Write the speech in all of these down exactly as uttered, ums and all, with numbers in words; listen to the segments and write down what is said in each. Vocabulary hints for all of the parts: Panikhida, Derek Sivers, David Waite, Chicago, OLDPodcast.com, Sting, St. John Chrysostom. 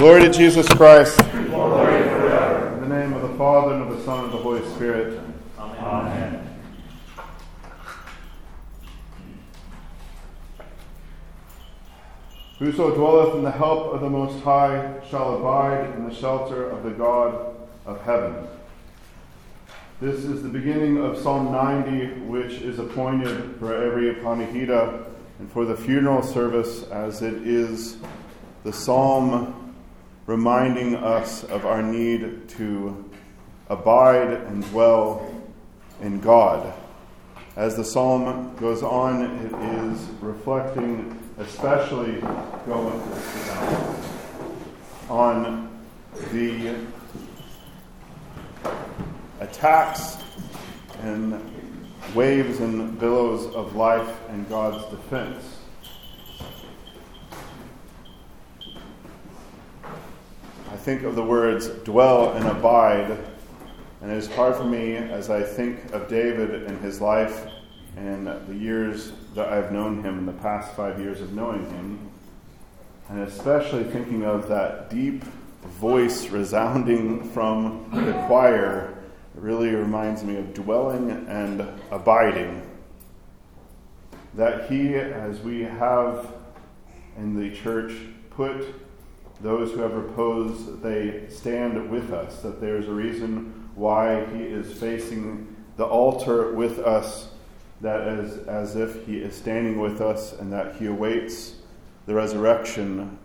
Glory to Jesus Christ. Glory forever. In the name of the Father, and of the Son, and of the Holy Spirit. Amen. Amen. Whoso dwelleth in the help of the Most High shall abide in the shelter of the God of heaven. This is the beginning of Psalm ninety, which is appointed for every Panikhida and for the funeral service, as it is the psalm reminding us of our need to abide and dwell in God. As the psalm goes on, it is reflecting especially going on the attacks and waves and billows of life and God's defense. I think of the words dwell and abide, and it is hard for me as I think of David and his life and the years that I've known him, the past five years of knowing him, and especially thinking of that deep voice resounding from the choir. It really reminds me of dwelling and abiding. That he, as we have in the church, put those who have repose, they stand with us. That there's a reason why he is facing the altar with us. That is as if he is standing with us, and that he awaits the resurrection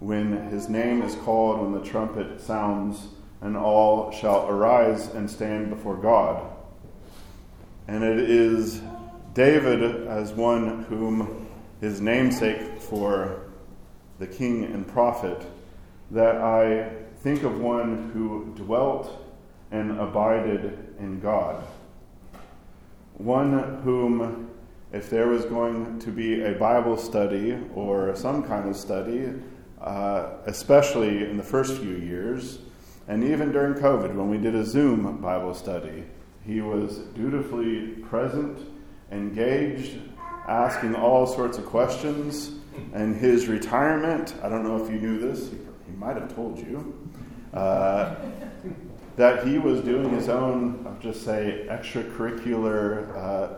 when his name is called, when the trumpet sounds, and all shall arise and stand before God. And it is David, as one whom his namesake for the king and prophet, that I think of one who dwelt and abided in God. One whom, if there was going to be a Bible study or some kind of study, uh, especially in the first few years, and even during COVID when we did a Zoom Bible study, he was dutifully present, engaged, asking all sorts of questions. And his retirement, I don't know if you knew this, he might have told you, uh, that he was doing his own, I'll just say, extracurricular uh,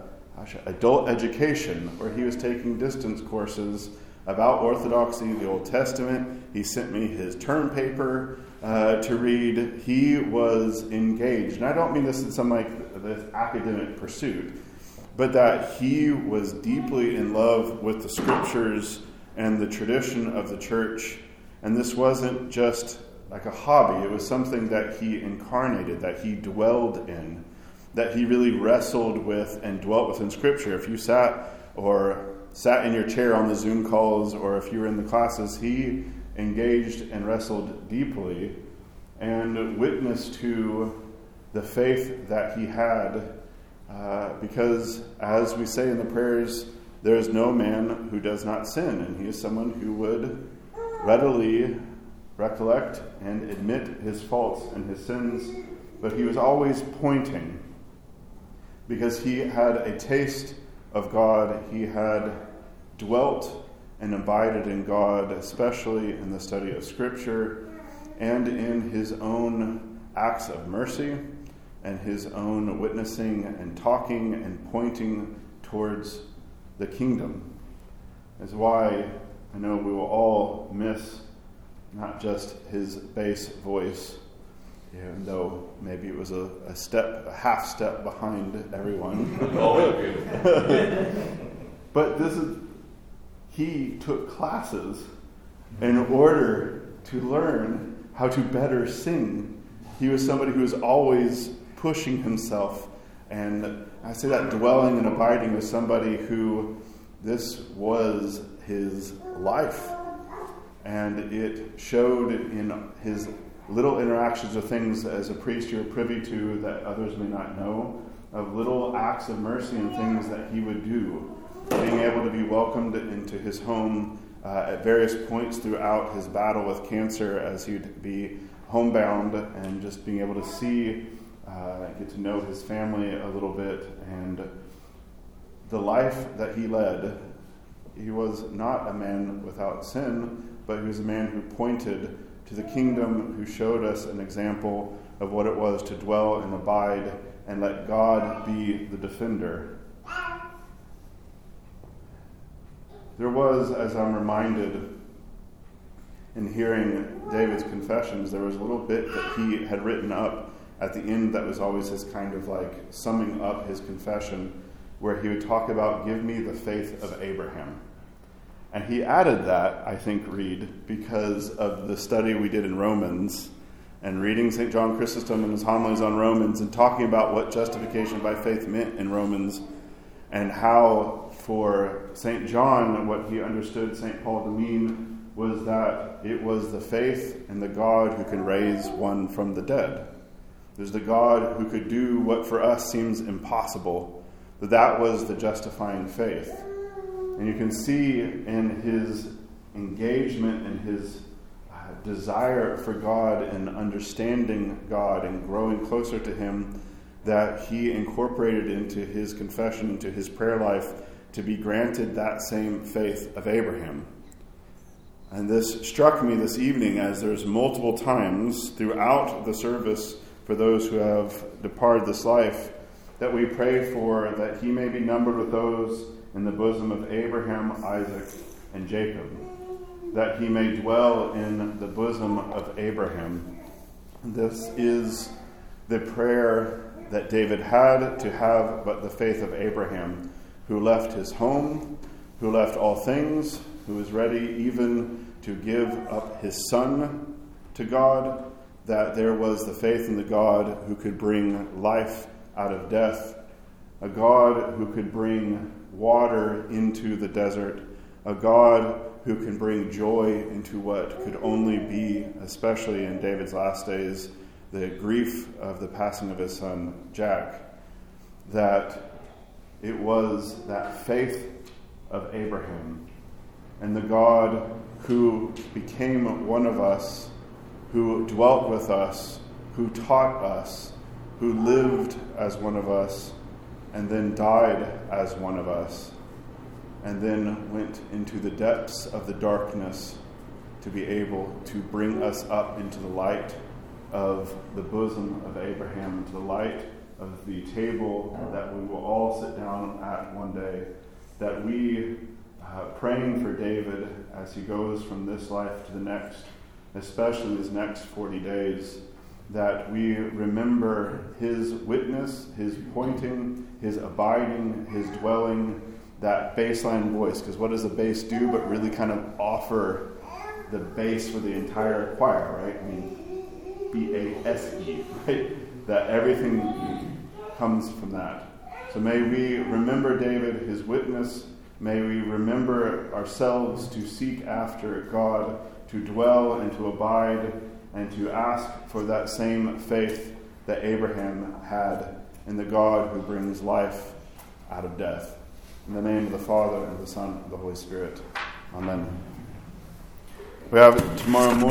adult education, where he was taking distance courses about Orthodoxy, the Old Testament. He sent me his term paper uh, to read. He was engaged. And I don't mean this in some like this academic pursuit, but that he was deeply in love with the scriptures and the tradition of the church. And this wasn't just like a hobby. It was something that he incarnated, that he dwelled in, that he really wrestled with and dwelt with in Scripture. If you sat or sat in your chair on the Zoom calls, or if you were in the classes, he engaged and wrestled deeply and witnessed to the faith that he had. Uh, because, as we say in the prayers, there is no man who does not sin, and he is someone who would readily recollect and admit his faults and his sins, but he was always pointing, because he had a taste of God. He had dwelt and abided in God, especially in the study of Scripture and in his own acts of mercy and his own witnessing and talking and pointing towards the kingdom. That's why I know we will all miss not just his bass voice, even though maybe it was a, a step, a half step behind everyone. But this is, he took classes in order to learn how to better sing. He was somebody who was always pushing himself. And I say that dwelling and abiding with somebody who this was his life. And it showed in his little interactions with things as a priest you're privy to that others may not know, of little acts of mercy and things that he would do. Being able to be welcomed into his home uh, at various points throughout his battle with cancer as he'd be homebound, and just being able to see, uh, get to know his family a little bit. And the life that he led, he was not a man without sin, but he was a man who pointed to the kingdom who showed us an example of what it was to dwell and abide, and let God be the defender. There was, as I'm reminded in hearing David's confessions, there was a little bit that he had written up at the end that was always his kind of like summing up his confession, where he would talk about, give me the faith of Abraham. And he added that, I think, Reed, because of the study we did in Romans and reading Saint John Chrysostom and his homilies on Romans and talking about what justification by faith meant in Romans and how for Saint John, what he understood Saint Paul to mean was that it was the faith in the God who can raise one from the dead. There's the God who could do what for us seems impossible. That that was the justifying faith. And you can see in his engagement and his uh, desire for God and understanding God and growing closer to him that he incorporated into his confession, into his prayer life, to be granted that same faith of Abraham. And this struck me this evening as there's multiple times throughout the service for those who have departed this life that we pray for, that he may be numbered with those in the bosom of Abraham, Isaac, and Jacob, that he may dwell in the bosom of Abraham. This is the prayer that David had, to have but the faith of Abraham, who left his home, who left all things, who was ready even to give up his son to God, that there was the faith in the God who could bring life out of death, a God who could bring water into the desert, a God who can bring joy into what could only be, especially in David's last days, the grief of the passing of his son, Jack, that it was that faith of Abraham and the God who became one of us, who dwelt with us, who taught us, who lived as one of us, and then died as one of us, and then went into the depths of the darkness to be able to bring us up into the light of the bosom of Abraham, into the light of the table that we will all sit down at one day, that we, uh, praying for David as he goes from this life to the next, especially these next forty days, that we remember his witness, his pointing, his abiding, his dwelling, that baseline voice. Because what does a bass do but really kind of offer the bass for the entire choir, right? I mean, B A S E, right? That everything comes from that. So may we remember David, his witness. May we remember ourselves to seek after God, to dwell and to abide, and to ask for that same faith that Abraham had in the God who brings life out of death. In the name of the Father, and of the Son, and of the Holy Spirit. Amen. We have tomorrow morning.